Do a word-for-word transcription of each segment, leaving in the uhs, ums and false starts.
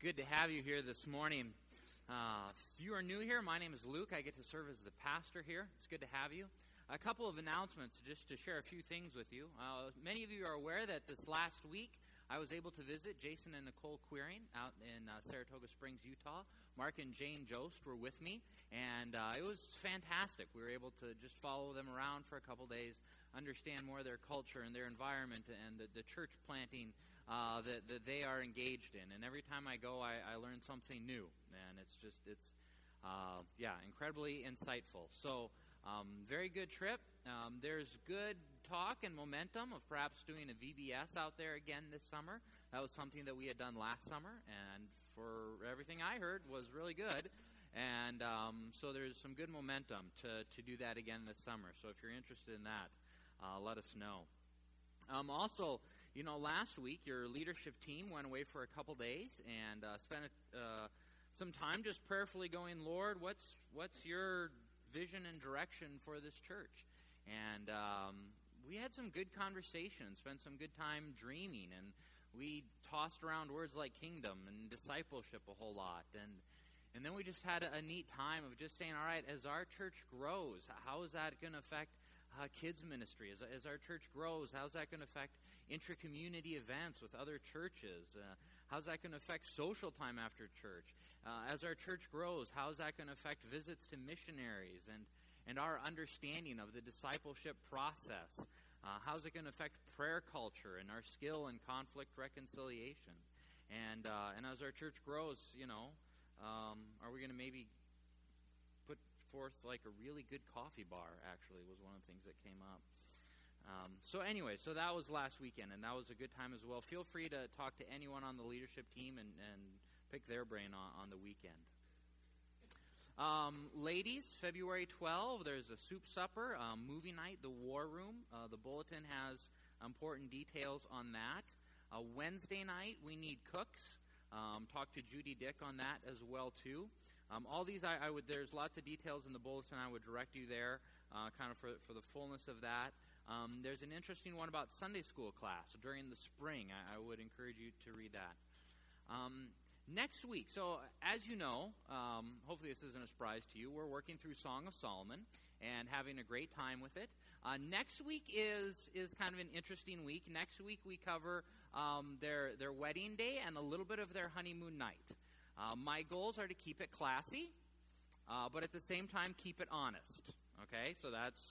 good to have you here this morning. Uh, if you are new here, my name is Luke. I get to serve as the pastor here. It's good to have you. A couple of announcements just to share a few things with you. Uh, many of you are aware that this last week I was able to visit Jason and Nicole Quiring out in uh, Saratoga Springs, Utah. Mark and Jane Jost were with me, and uh, it was fantastic. We were able to just follow them around for a couple days, understand more of their culture and their environment and the, the church planting uh, that, that they are engaged in. And every time I go, I, I learn something new, and it's just, it's, uh, yeah, incredibly insightful. So, Um, very good trip. Um, there's good talk and momentum of perhaps doing a V B S out there again this summer. That was something that we had done last summer, and for everything I heard was really good. And um, so there's some good momentum to, to do that again this summer. So if you're interested in that, uh, let us know. Um, also, you know, last week your leadership team went away for a couple days and uh, spent uh, some time just prayerfully going, Lord, what's what's your vision and direction for this church? And um, we had some good conversations, spent some good time dreaming, and we tossed around words like kingdom and discipleship a whole lot. And and then we just had a, a neat time of just saying, all right, as our church grows, how is that going to affect uh, kids ministry? As, as our church grows, how's that going to affect intra-community events with other churches? Uh, how's that going to affect social time after church? Uh, as our church grows, how is that going to affect visits to missionaries and, and our understanding of the discipleship process? Uh, how is it going to affect prayer culture and our skill in conflict reconciliation? And uh, and as our church grows, you know, um, are we going to maybe put forth like a really good coffee bar, actually, was one of the things that came up. Um, so anyway, so that was last weekend, and that was a good time as well. Feel free to talk to anyone on the leadership team and, and pick their brain on, on the weekend. Um, ladies, February twelfth, there's a soup supper, um, movie night, the War Room. Uh, the bulletin has important details on that. Uh, Wednesday night, we need cooks. Um, talk to Judy Dick on that as well, too. Um, all these, I, I would. There's lots of details in the bulletin. I would direct you there, uh, kind of for, for the fullness of that. Um, there's an interesting one about Sunday school class during the spring. I, I would encourage you to read that. Um, next week, so as you know, um, hopefully this isn't a surprise to you, we're working through Song of Solomon and having a great time with it. Uh, next week is is kind of an interesting week. Next week we cover um, their, their wedding day and a little bit of their honeymoon night. Uh, my goals are to keep it classy, uh, but at the same time keep it honest. Okay, so that's...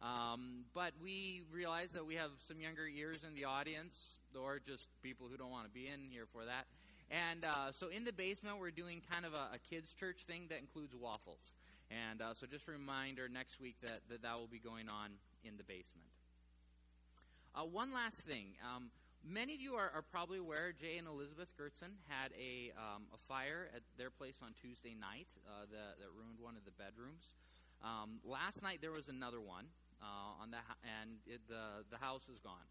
Um, but we realize that we have some younger ears in the audience, or just people who don't want to be in here for that. And uh, so in the basement, we're doing kind of a, a kids' church thing that includes waffles. And uh, so just a reminder next week that, that that will be going on in the basement. Uh, one last thing. Um, many of you are, are probably aware Jay and Elizabeth Gertzen had a, um, a fire at their place on Tuesday night uh, that, that ruined one of the bedrooms. Um, last night, there was another one. Uh, on the, and it, the the house is gone.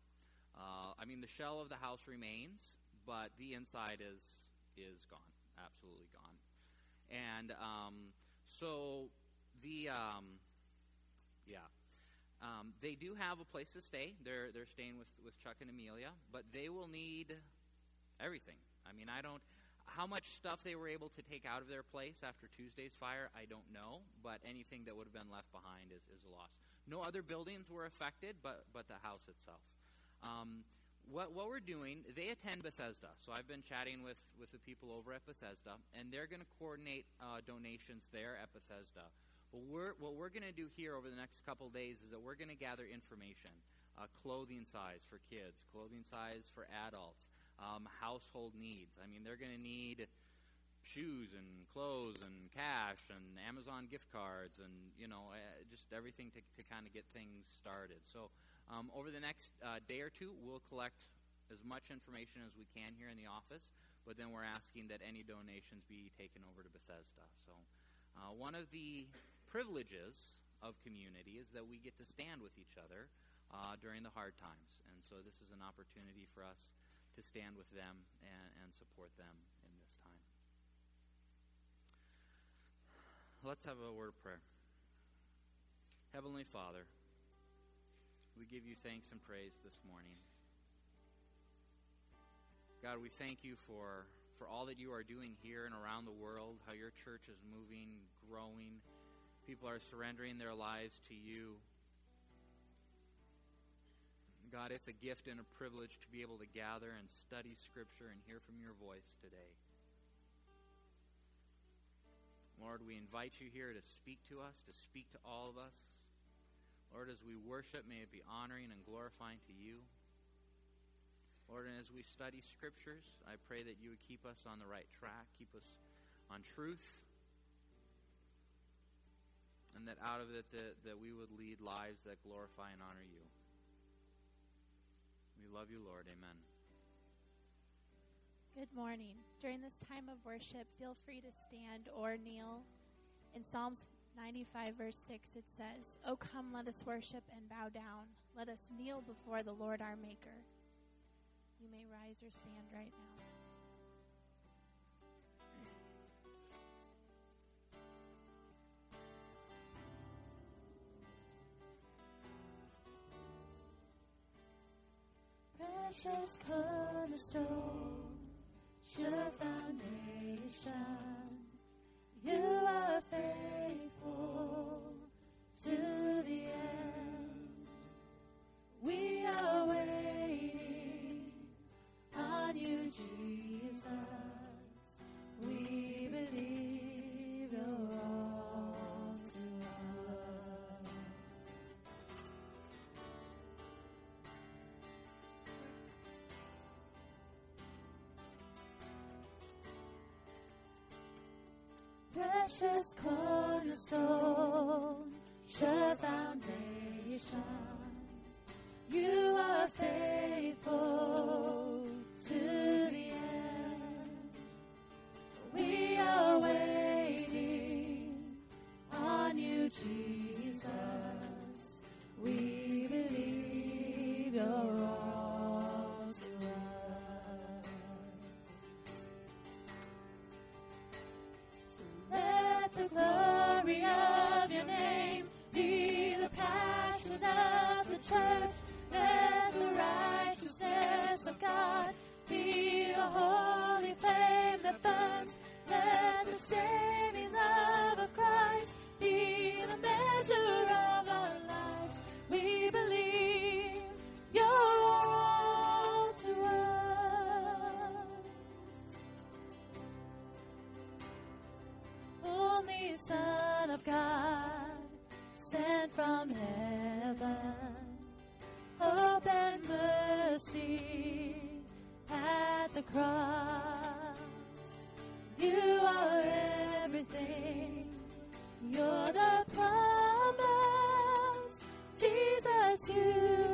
Uh, I mean, the shell of the house remains, but the inside is is gone, absolutely gone. And um, so the um, yeah, um, they do have a place to stay. They're they're staying with, with Chuck and Amelia, but they will need everything. I mean, I don't. How much stuff they were able to take out of their place after Tuesday's fire, I don't know, but anything that would have been left behind is, is a loss. No other buildings were affected, but but the house itself. Um, what what we're doing, they attend Bethesda, so I've been chatting with, with the people over at Bethesda, and they're going to coordinate uh, donations there at Bethesda. But we're, what we're going to do here over the next couple days is that we're going to gather information, uh, clothing size for kids, clothing size for adults, Um, household needs. I mean, they're going to need shoes and clothes and cash and Amazon gift cards and, you know, uh, just everything to, to kind of get things started. So um, over the next uh, day or two, we'll collect as much information as we can here in the office, but then we're asking that any donations be taken over to Bethesda. So uh, one of the privileges of community is that we get to stand with each other uh, during the hard times. And so this is an opportunity for us to stand with them and, and support them in this time. Let's have a word of prayer. Heavenly Father, we give you thanks and praise this morning. God, we thank you for, for all that you are doing here and around the world, how your church is moving, growing. People are surrendering their lives to you. God, it's a gift and a privilege to be able to gather and study Scripture and hear from your voice today. Lord, we invite you here to speak to us, to speak to all of us. Lord, as we worship, may it be honoring and glorifying to you. Lord, and as we study Scriptures, I pray that you would keep us on the right track, keep us on truth, and that out of it that, that we would lead lives that glorify and honor you. We love you, Lord. Amen. Good morning. During this time of worship, feel free to stand or kneel. In Psalms ninety-five, verse six, it says, "O come, let us worship and bow down. Let us kneel before the Lord our Maker." You may rise or stand right now. Precious cornerstone, sure foundation, you are faithful to the end. We are waiting on you, Jesus. We believe you're all to us. Precious cornerstone, sure foundation, you are faithful to the end. We are waiting on you, Jesus. We believe you're all to us. Let the glory of your name be the passion of the church. Let the righteousness of God be the holy flame that burns. Let the saving love of Christ be the measure of our lives. We believe you're all to us. Only Son of God, sent from heaven, hope and mercy at the cross. You are everything, you're the promise, Jesus, you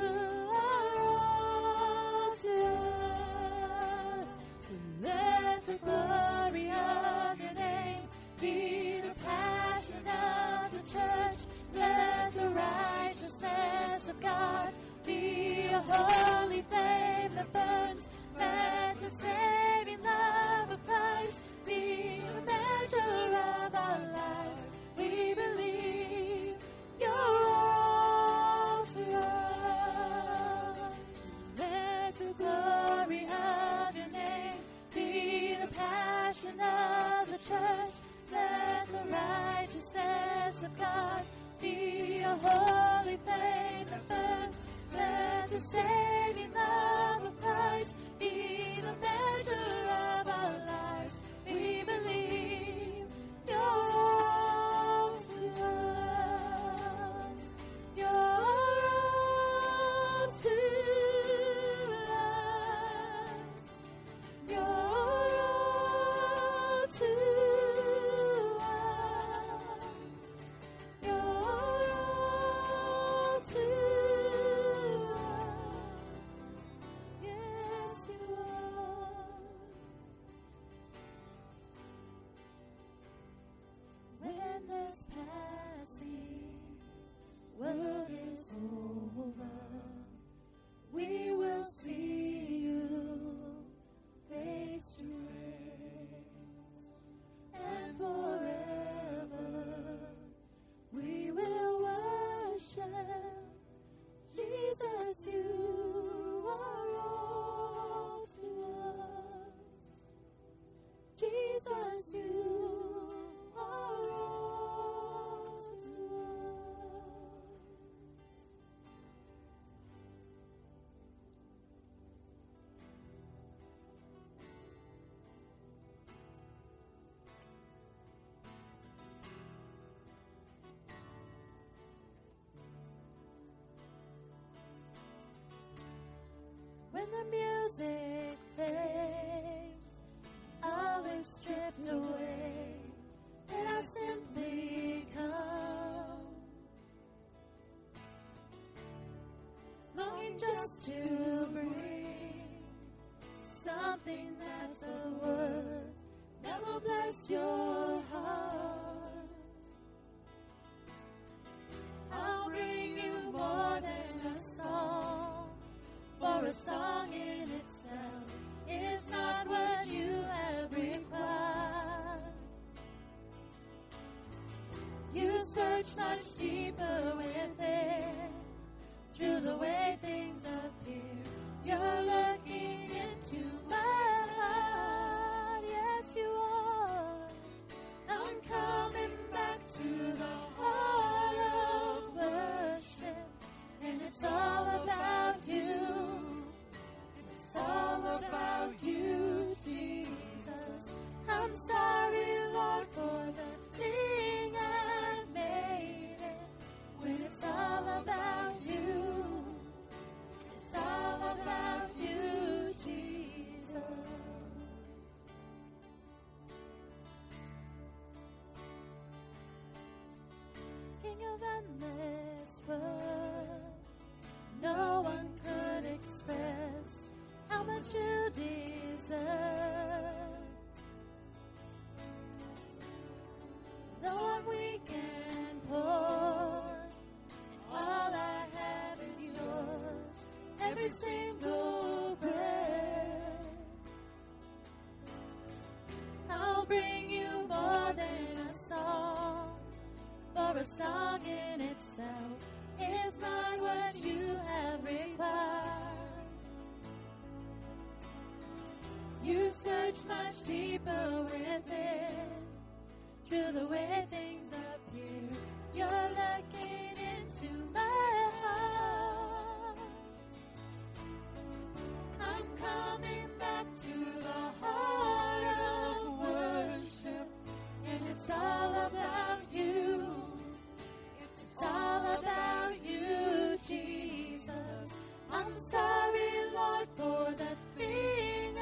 are all to us. So let the glory of your name be the passion of the church. Let the righteousness of God be a holy flame that burns. Let the saving love of Christ be the measure of our lives. We believe you're all to us. the music fades, all is stripped away, and I simply come, longing just to bring something that's a word that will bless your heart. I'll bring you more than a song, for a song in itself is not what you have required. You search much deeper within, through the way things appear. You're looking into my heart, yes you are. I'm coming back to the heart of worship, and it's all about you. It's all about you, Jesus. I'm sorry, Lord, for the thing I made it. When it's all about you, it's all about you, Jesus. King of endless world, no one could express how much you deserve. Lord, we can pour, and all I have is yours, every single breath. I'll bring you more than a song, for a song in itself is not what you have required. You search much deeper within, through the way things appear. You're looking into my heart. I'm coming back to the heart of worship, and it's all about you. It's all about you, Jesus. I'm sorry, Lord, for the thing I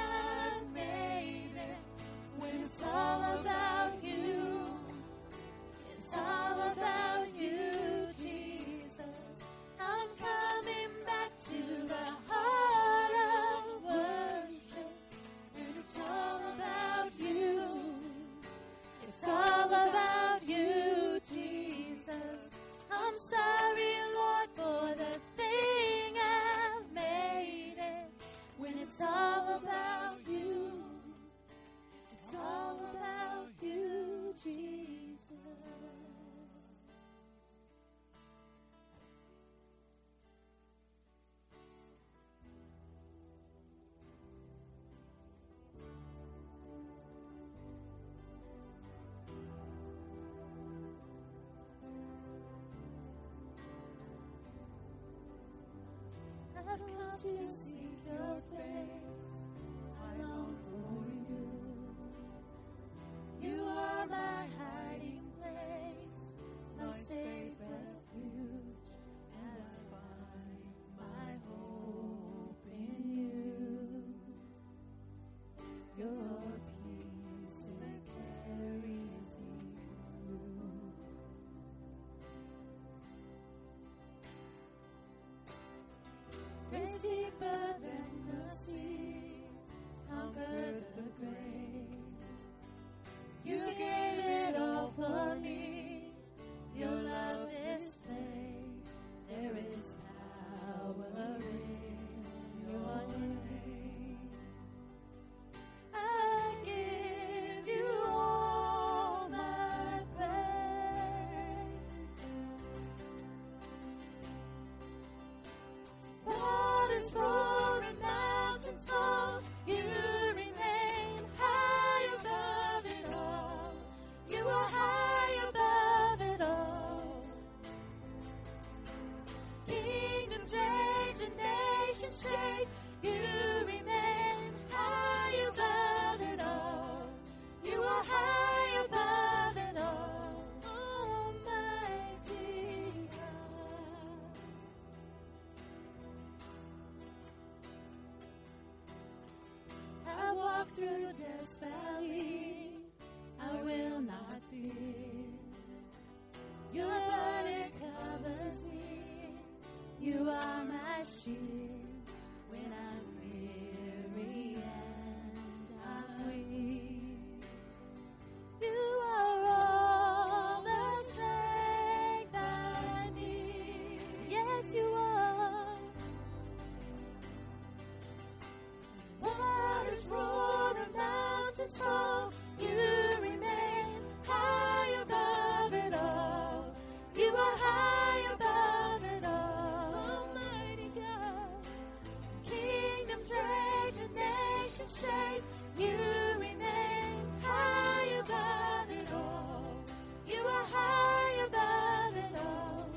made it. When it's all about you, it's all about you, Jesus. I'm coming back to the heart of worship, and it's all about you. It's all about you, Jesus. I'm sorry, Lord, for the thing I've made it. When it's all about you, it's all about you, Jesus. I've come to seek your face, I long for you. You are my hiding place, my safe refuge, and I find my hope in you. Your peace that carries me through. Grace deeper than the sea, conquered the grave. You gave it all for me, your love displayed. There is power in your name. I give you all my praise. Waters roar and mountains fall, you remain high above it all. You are high above it all. Kingdoms rage and nations shake, you remain high above it all. You are high above it all, Almighty God. through death's valley, I will not fear. Your blood covers me. You are my shield when I'm weary and I'm weak. You are all the strength I need. Yes, you are. Waters roar and mountains fall. You remain high above it all. You are high above it all, Almighty God. Kingdoms rage and nations shake. You remain high above it all. You are high above it all.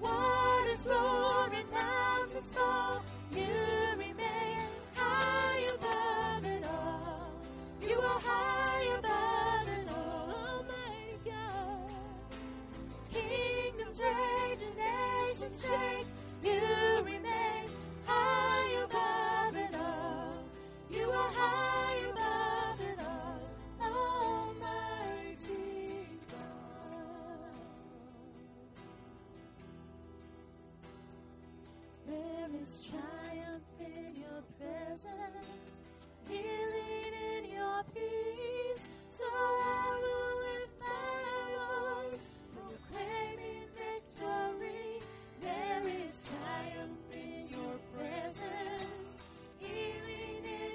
Waters roar and mountains fall. You remain high above it all. You are high above it all. Kingdoms rage and nations shake. You remain high above it all. You are high above it all, Almighty God. There is triumph in your presence, healing in your peace. So I will lift my voice, proclaiming victory. There is triumph in your presence, healing in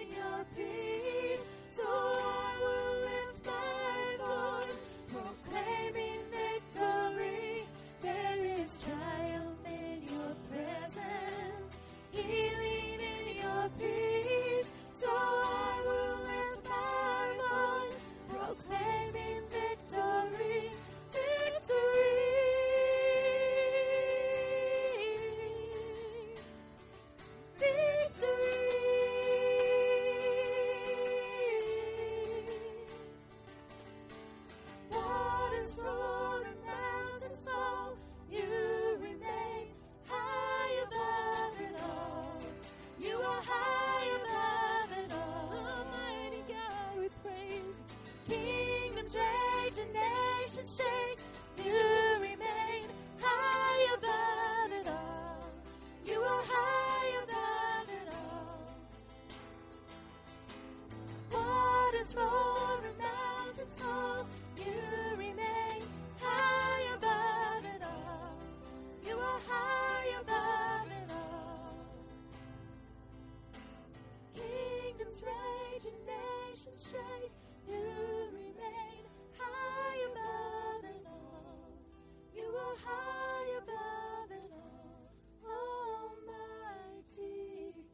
your peace. So I will lift my voice, proclaiming victory. There is triumph in your presence, healing in your peace. So I will lift my voice, proclaiming victory. Victory, victory. Waters roar and mountains fall. You remain high above it all. You are high above it all, Almighty God. We praise. Kingdoms rage and nations shake. You remain high above it all. You are high above it all. Waters roar and mountains fall. You remain high above it all. You are high above it all. Kingdoms rage and nations shake. You remain high above it all. You are high above it all, Almighty God.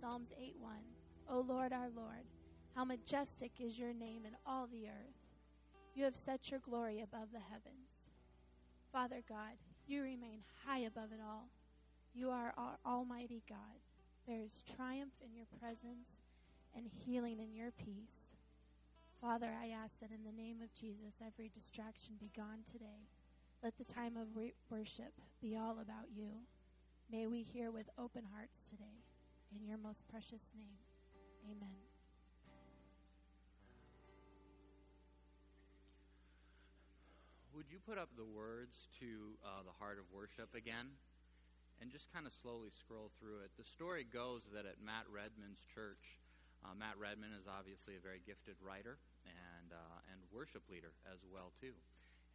Psalms eight one. O Lord, our Lord, how majestic is your name in all the earth. You have set your glory above the heavens. Father God, you remain high above it all. You are our Almighty God. There is triumph in your presence and healing in your peace. Father, I ask that in the name of Jesus, every distraction be gone today. Let the time of re- worship be all about you. May we hear with open hearts today. In your most precious name, amen. Would you put up the words to uh, the heart of worship again? And just kind of slowly scroll through it. The story goes that at Matt Redman's church, Uh, Matt Redman is obviously a very gifted writer and uh, and worship leader as well, too.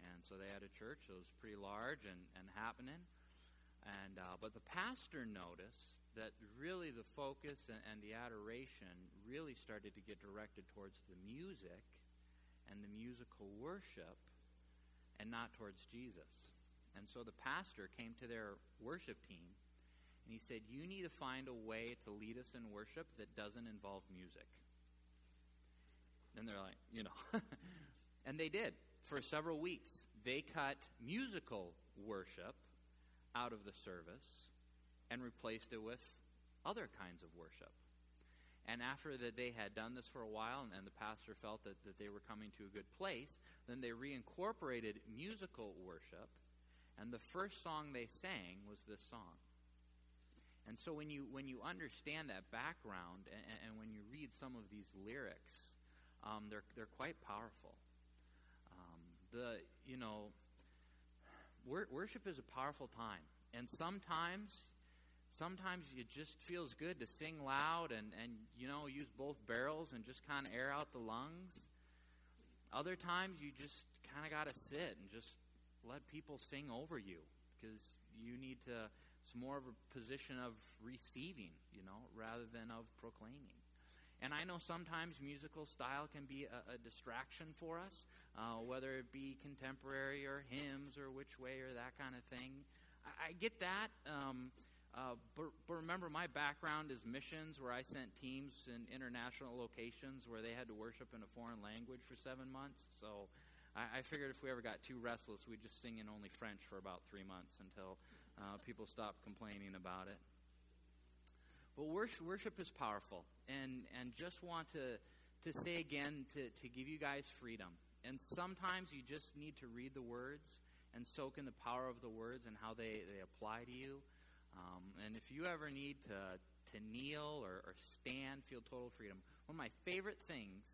And so they had a church that was pretty large and, and happening. And uh, but the pastor noticed that really the focus and, and the adoration really started to get directed towards the music and the musical worship and not towards Jesus. And so the pastor came to their worship team. And he said, you need to find a way to lead us in worship that doesn't involve music. And they're like, you know. And they did. For several weeks, they cut musical worship out of the service and replaced it with other kinds of worship. And after that they had done this for a while and, and the pastor felt that, that they were coming to a good place, then they reincorporated musical worship. And the first song they sang was this song. And so when you when you understand that background and, and when you read some of these lyrics, um, they're they're quite powerful. Um, the you know, wor- worship is a powerful time, and sometimes sometimes it just feels good to sing loud and, and you know use both barrels and just kind of air out the lungs. Other times you just kind of got to sit and just let people sing over you because you need to. It's more of a position of receiving, you know, rather than of proclaiming. And I know sometimes musical style can be a, a distraction for us, uh, whether it be contemporary or hymns or which way or that kind of thing. I, I get that, um, uh, but, but remember my background is missions where I sent teams in international locations where they had to worship in a foreign language for seven months. So I, I figured if we ever got too restless, we'd just sing in only French for about three months until... Uh, people stop complaining about it. But worship, worship is powerful, and, and just want to to say again to, to give you guys freedom. And sometimes you just need to read the words and soak in the power of the words and how they, they apply to you. Um, and if you ever need to, to kneel or, or stand, feel total freedom. One of my favorite things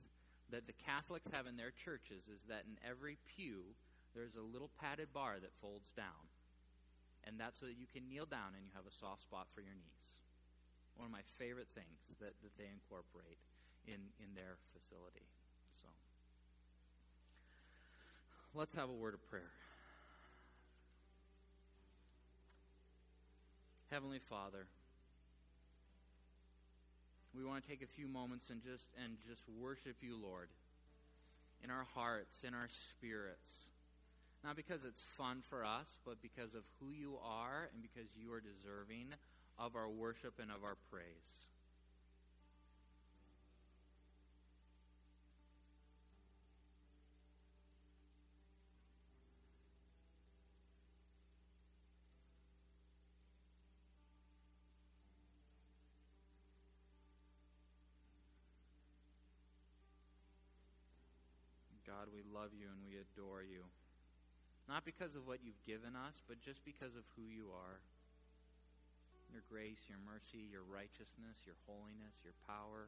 that the Catholics have in their churches is that in every pew there's a little padded bar that folds down. And that's so that you can kneel down and you have a soft spot for your knees. One of my favorite things that, that they incorporate in, in their facility. So let's have a word of prayer. Heavenly Father, we want to take a few moments and just and just worship you, Lord, in our hearts, in our spirits. Not because it's fun for us, but because of who you are and because you are deserving of our worship and of our praise. God, we love you and we adore you. Not because of what you've given us, but just because of who you are. Your grace, your mercy, your righteousness, your holiness, your power,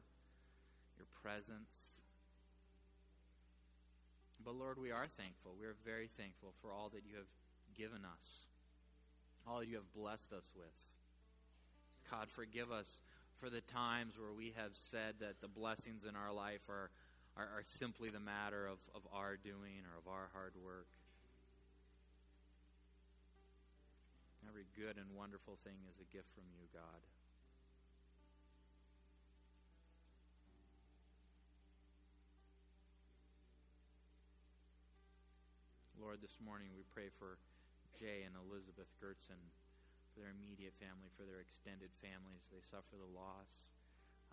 your presence. But Lord, we are thankful. We are very thankful for all that you have given us, all that you have blessed us with. God, forgive us for the times where we have said that the blessings in our life are, are, are simply the matter of, of our doing or of our hard work. Every good and wonderful thing is a gift from you, God. Lord, this morning we pray for Jay and Elizabeth Gertzen, for their immediate family, for their extended families. They suffer the loss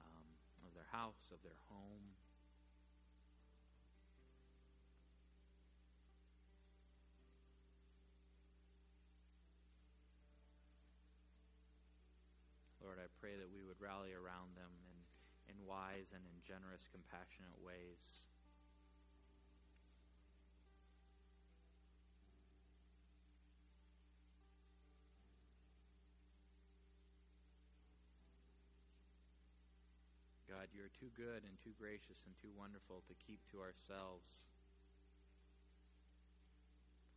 um, of their house, of their home. Lord, I pray that we would rally around them in, in wise and in generous, compassionate ways. God, you are too good and too gracious and too wonderful to keep to ourselves.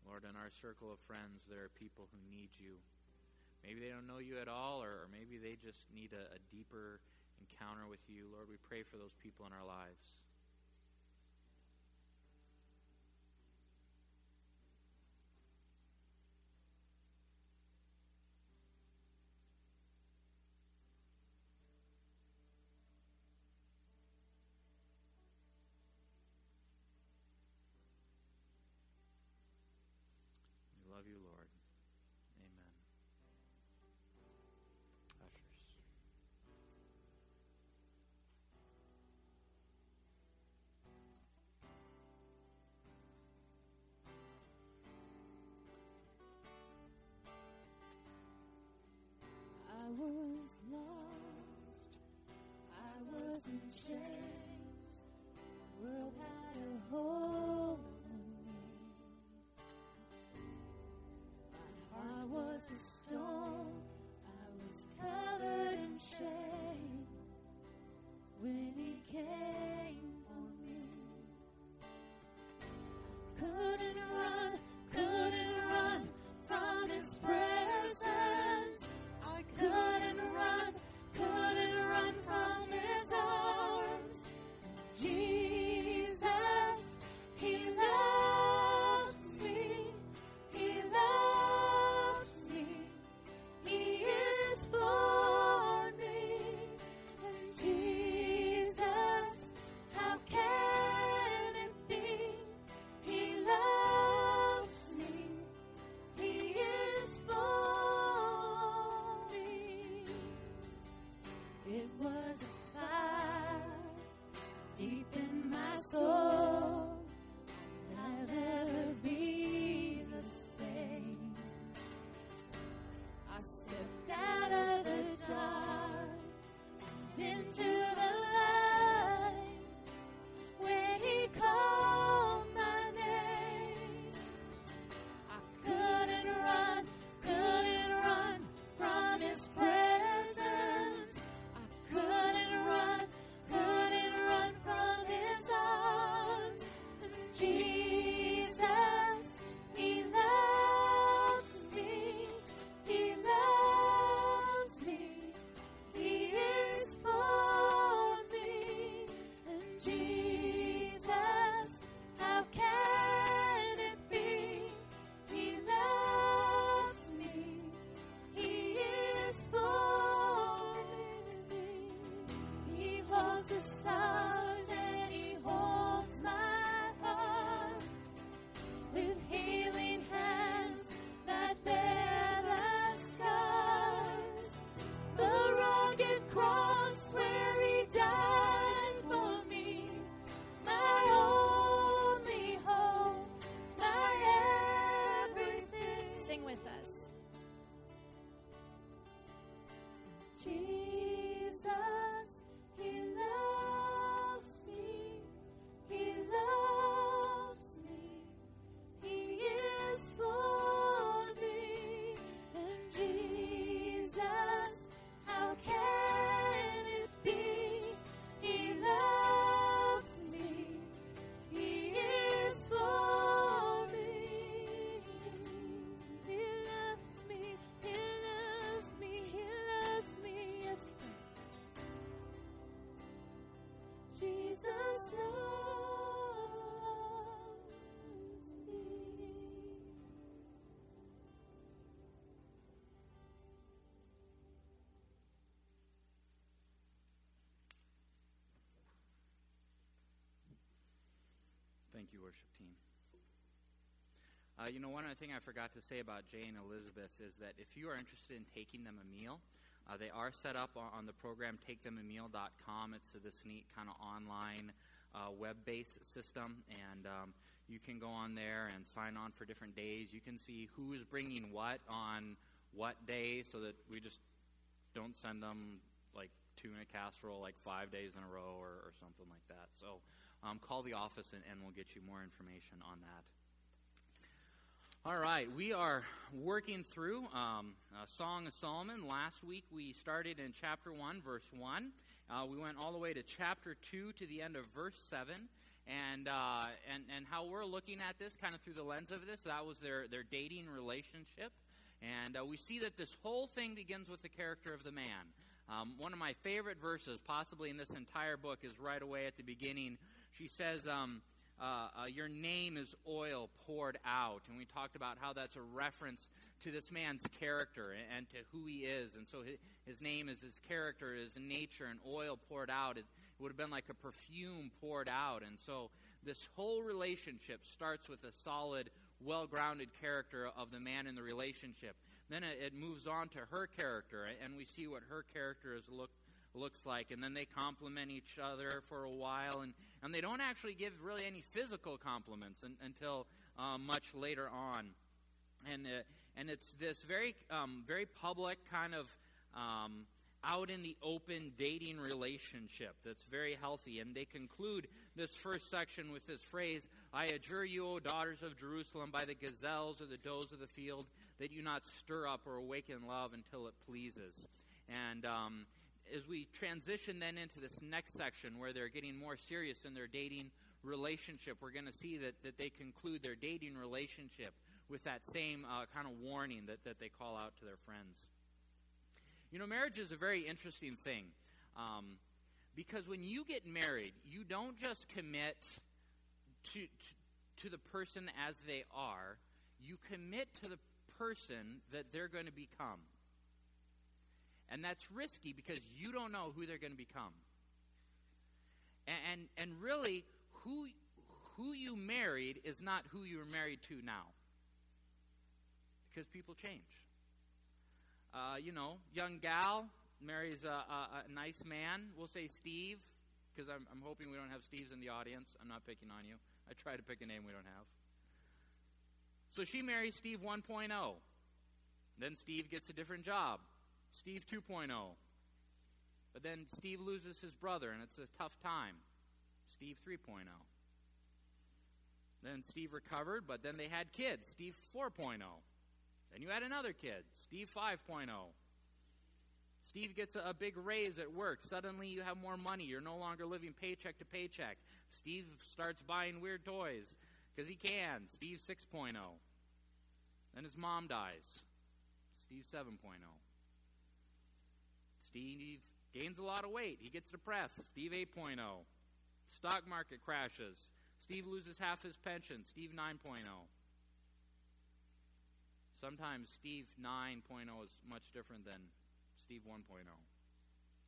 Lord, in our circle of friends, there are people who need you. Maybe they don't know you at all, or, or maybe they just need a, a deeper encounter with you. Lord, we pray for those people in our lives. We love you, Lord. Storm, I was covered. Jesus, He loves me, He loves me, He is for me. And Jesus, how can it be? He loves me, He is for me. He loves me, He loves me, He loves me, yes, He does. Jesus loves me. Thank you, worship team. Uh, you know, one other thing I forgot to say about Jay and Elizabeth is that if you are interested in taking them a meal, uh, they are set up on, on the program take them a meal dot com. It's uh, this neat kind of online uh, web-based system, and um, you can go on there and sign on for different days. You can see who's bringing what on what day so that we just don't send them, like, tuna casserole like five days in a row or, or something like that. So um, call the office, and, and we'll get you more information on that. All right, we are working through um, Song of Solomon. Last week we started in chapter one, verse one. Uh, we went all the way to chapter two to the end of verse seven. And uh, and and how we're looking at this kind of through the lens of this, that was their, their dating relationship. And uh, we see that this whole thing begins with the character of the man. Um, one of my favorite verses, possibly in this entire book, is right away at the beginning. She says, um, Uh, uh, your name is oil poured out. And we talked about how that's a reference to this man's character and, and to who he is. And so his, his name is his character, his nature, and oil poured out. It, it would have been like a perfume poured out. And so this whole relationship starts with a solid, well-grounded character of the man in the relationship. Then it, it moves on to her character, and we see what her character is looked looks like, and then they compliment each other for a while, and, and they don't actually give really any physical compliments un, until uh, much later on, and uh, and it's this very um, very public kind of um, out in the open dating relationship that's very healthy. And they conclude this first section with this phrase, I adjure you, O daughters of Jerusalem, by the gazelles or the does of the field, that you not stir up or awaken love until it pleases. And um as we transition then into this next section where they're getting more serious in their dating relationship, we're going to see that, that they conclude their dating relationship with that same uh, kind of warning that, that they call out to their friends. You know, marriage is a very interesting thing um, because when you get married, you don't just commit to, to, to the person as they are. You commit to the person that they're going to become. And that's risky because you don't know who they're going to become. And, and and really, who who you married is not who you were married to now. Because people change. Uh, you know, young gal marries a, a, a nice man. We'll say Steve, because I'm, I'm hoping we don't have Steves in the audience. I'm not picking on you. I try to pick a name we don't have. So she marries Steve one point oh. Then Steve gets a different job. Steve two point oh. But then Steve loses his brother, and it's a tough time. Steve three point oh. Then Steve recovered, but then they had kids. Steve four point oh. Then you had another kid. Steve five point oh. Steve gets a, a big raise at work. Suddenly you have more money. You're no longer living paycheck to paycheck. Steve starts buying weird toys because he can. Steve six point oh. Then his mom dies. Steve seven point oh. Steve gains a lot of weight. He gets depressed. Steve eight point oh. Stock market crashes. Steve loses half his pension. Steve nine point oh. Sometimes Steve nine point oh is much different than Steve one point oh.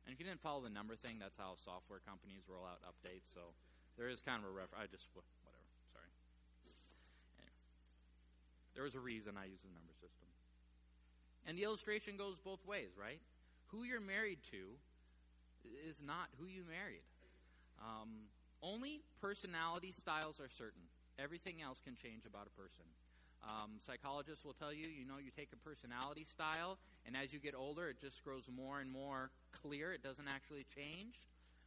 And if you didn't follow the number thing, that's how software companies roll out updates. So there is kind of a reference. I just, whatever. Sorry. Anyway. There was a reason I used the number system. And the illustration goes both ways, right? Who you're married to is not who you married. Um, only personality styles are certain. Everything else can change about a person. Um, psychologists will tell you, you know, you take a personality style, and as you get older, it just grows more and more clear. It doesn't actually change.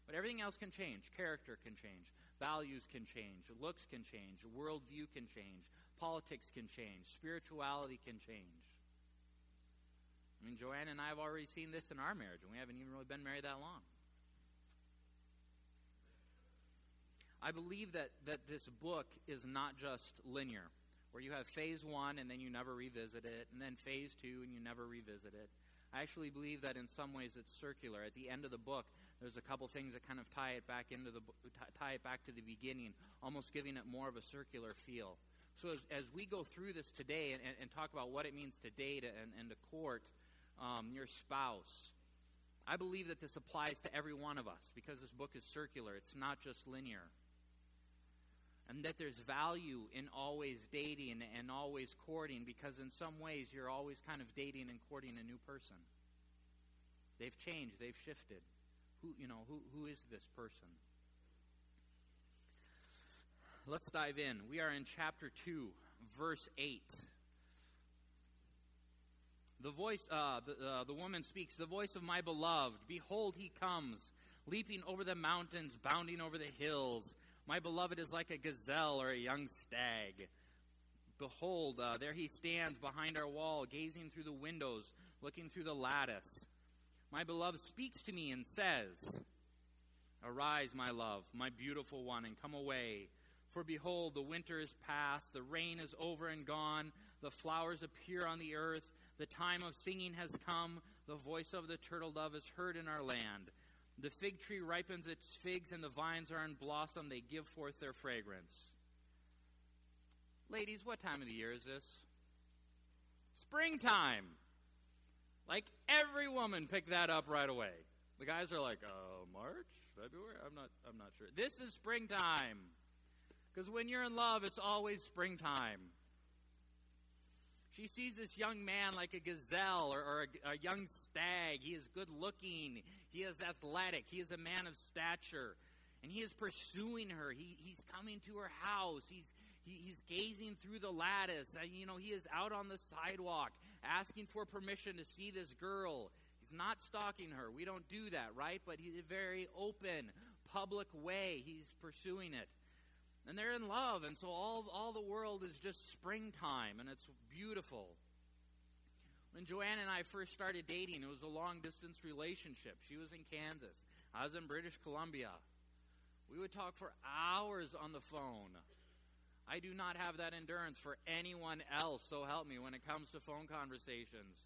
But everything else can change. Character can change. Values can change. Looks can change. Worldview can change. Politics can change. Spirituality can change. I mean, Joanne and I have already seen this in our marriage, and we haven't even really been married that long. I believe that, that this book is not just linear, where you have phase one and then you never revisit it, and then phase two and you never revisit it. I actually believe that in some ways it's circular. At the end of the book, there's a couple things that kind of tie it back into the tie it back to the beginning, almost giving it more of a circular feel. So as, as we go through this today and, and talk about what it means to date and, and to court um, your spouse, I believe that this applies to every one of us because this book is circular. It's not just linear. And that there's value in always dating and always courting because in some ways you're always kind of dating and courting a new person. They've changed. They've shifted. Who, you know, who, who is this person? Let's dive in. We are in chapter two, verse eight. The voice, uh, the, uh, the woman speaks, "The voice of my beloved, behold, he comes, leaping over the mountains, bounding over the hills. My beloved is like a gazelle or a young stag. Behold, uh, there he stands behind our wall, gazing through the windows, looking through the lattice. My beloved speaks to me and says, Arise, my love, my beautiful one, and come away. For behold, the winter is past, the rain is over and gone, the flowers appear on the earth, the time of singing has come, the voice of the turtle dove is heard in our land. The fig tree ripens its figs, and the vines are in blossom. They give forth their fragrance." Ladies, what time of the year is this? Springtime. Like, every woman picked that up right away. The guys are like, uh, March? February? I'm not, I'm not sure. This is springtime. Because when you're in love, it's always springtime. She sees this young man like a gazelle or, or a, a young stag. He is good looking. He is athletic. He is a man of stature. And he is pursuing her. He, he's coming to her house. He's, he, he's gazing through the lattice. And, you know, he is out on the sidewalk asking for permission to see this girl. He's not stalking her. We don't do that, right? But he's a very open, public way. He's pursuing it. And they're in love, and so all, all the world is just springtime, and it's beautiful. When Joanne and I first started dating, it was a long-distance relationship. She was in Kansas. I was in British Columbia. We would talk for hours on the phone. I do not have that endurance for anyone else, so help me, when it comes to phone conversations.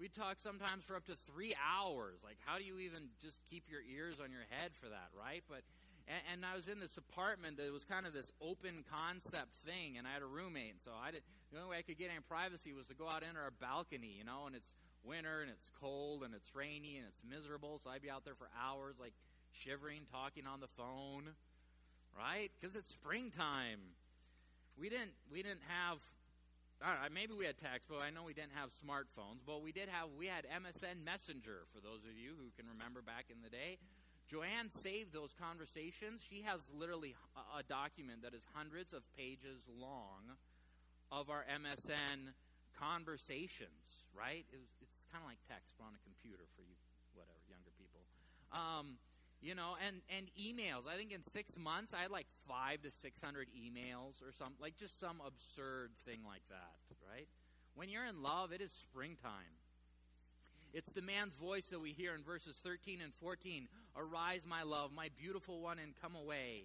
We'd talk sometimes for up to three hours. Like, how do you even just keep your ears on your head for that, right? But And, and I was in this apartment that was kind of this open concept thing, and I had a roommate. And so I did, the only way I could get any privacy was to go out into our balcony, you know, and it's winter, and it's cold, and it's rainy, and it's miserable. So I'd be out there for hours, like shivering, talking on the phone, right? Because it's springtime. We didn't, we didn't have, I don't know, maybe we had text, but I know we didn't have smartphones. But we did have, we had M S N Messenger, for those of you who can remember back in the day. Joanne saved those conversations. She has literally a document that is hundreds of pages long of our M S N conversations, right? It was, it's kind of like text, but on a computer for you, whatever, younger people. Um, you know, and, and emails. I think in six months, I had like five to six hundred emails or something, like just some absurd thing like that, right? When you're in love, it is springtime. It's the man's voice that we hear in verses thirteen and fourteen. "Arise, my love, my beautiful one, and come away.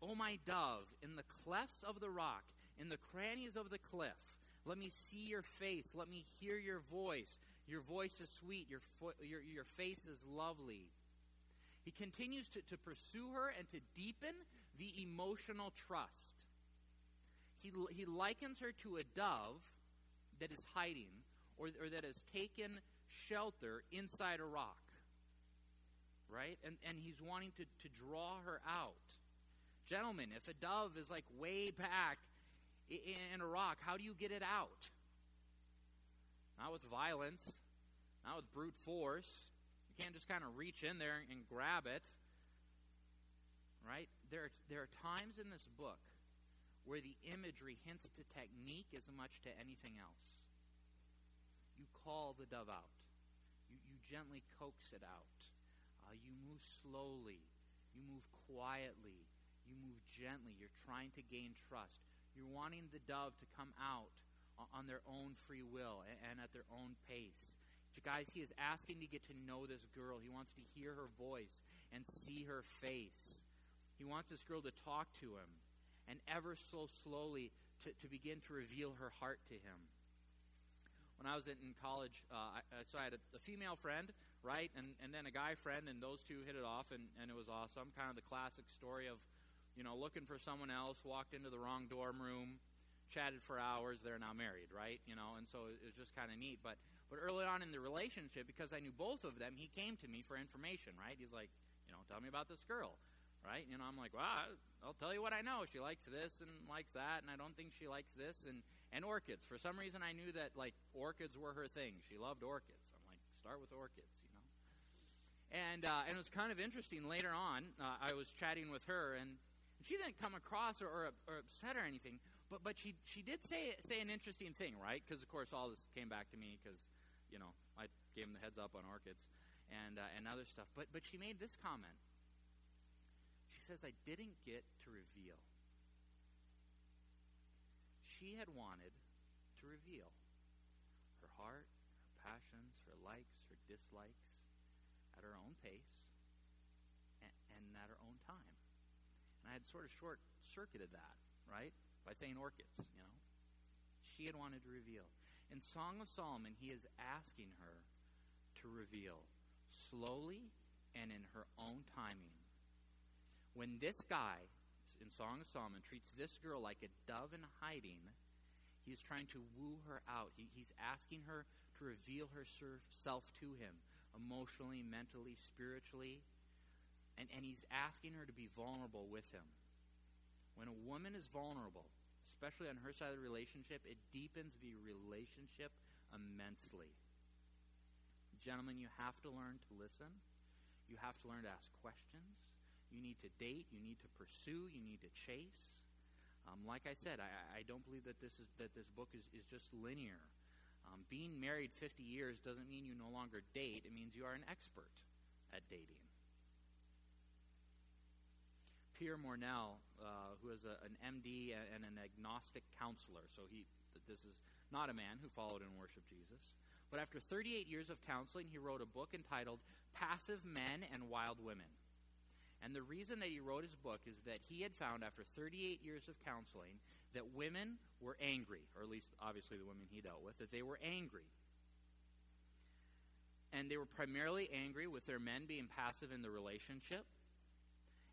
O my dove, in the clefts of the rock, in the crannies of the cliff, let me see your face, let me hear your voice. Your voice is sweet, your fo- your, your face is lovely." He continues to, to pursue her and to deepen the emotional trust. He, he likens her to a dove that is hiding or, or that has taken shelter inside a rock, right? And and he's wanting to, to draw her out. Gentlemen, if a dove is like way back in, in a rock, how do you get it out? Not with violence, not with brute force. You can't just kind of reach in there and grab it, right? There, there are times in this book where the imagery hints to technique as much to anything else. You call the dove out. You, you gently coax it out. Uh, you move slowly. You move quietly. You move gently. You're trying to gain trust. You're wanting the dove to come out on their own free will and at their own pace. So guys, he is asking to get to know this girl. He wants to hear her voice and see her face. He wants this girl to talk to him and ever so slowly to, to begin to reveal her heart to him. When I was in college, uh, I, so I had a, a female friend, right, and, and then a guy friend, and those two hit it off, and, and it was awesome. Kind of the classic story of, you know, looking for someone else, walked into the wrong dorm room, chatted for hours, they're now married, right? You know, and so it, it was just kind of neat. But but early on in the relationship, because I knew both of them, he came to me for information, right? He's like, you know, tell me about this girl, right? You know, I'm like, well, I'll tell you what I know. She likes this and likes that, and I don't think she likes this, and, and orchids. For some reason, I knew that, like, orchids were her thing. She loved orchids. I'm like, start with orchids, you know? And, uh, and it was kind of interesting. Later on, uh, I was chatting with her, and she didn't come across or, or, or upset or anything, But but she she did say say an interesting thing, right? Because, of course, all this came back to me because, you know, I gave him the heads up on orchids and uh, and other stuff. But but she made this comment. She says, I didn't get to reveal. She had wanted to reveal her heart, her passions, her likes, her dislikes at her own pace and, and at her own time. And I had sort of short-circuited that, right? By saying orchids, you know. She had wanted to reveal. In Song of Solomon, he is asking her to reveal slowly and in her own timing. When this guy, in Song of Solomon, treats this girl like a dove in hiding, he is trying to woo her out. He, he's asking her to reveal herself to him, emotionally, mentally, spiritually, and, and he's asking her to be vulnerable with him. When a woman is vulnerable, especially on her side of the relationship, it deepens the relationship immensely. Gentlemen, you have to learn to listen. You have to learn to ask questions. You need to date. You need to pursue. You need to chase. Um, like I said, I, I don't believe that this is that this book is, is just linear. Um, being married fifty years doesn't mean you no longer date. It means you are an expert at dating. Pierre Mornell, uh, who is a, an M D and an agnostic counselor, so he this is not a man who followed and worshiped Jesus, but after thirty-eight years of counseling, he wrote a book entitled Passive Men and Wild Women. And the reason that he wrote his book is that he had found after thirty-eight years of counseling that women were angry, or at least obviously the women he dealt with, that they were angry. And they were primarily angry with their men being passive in the relationship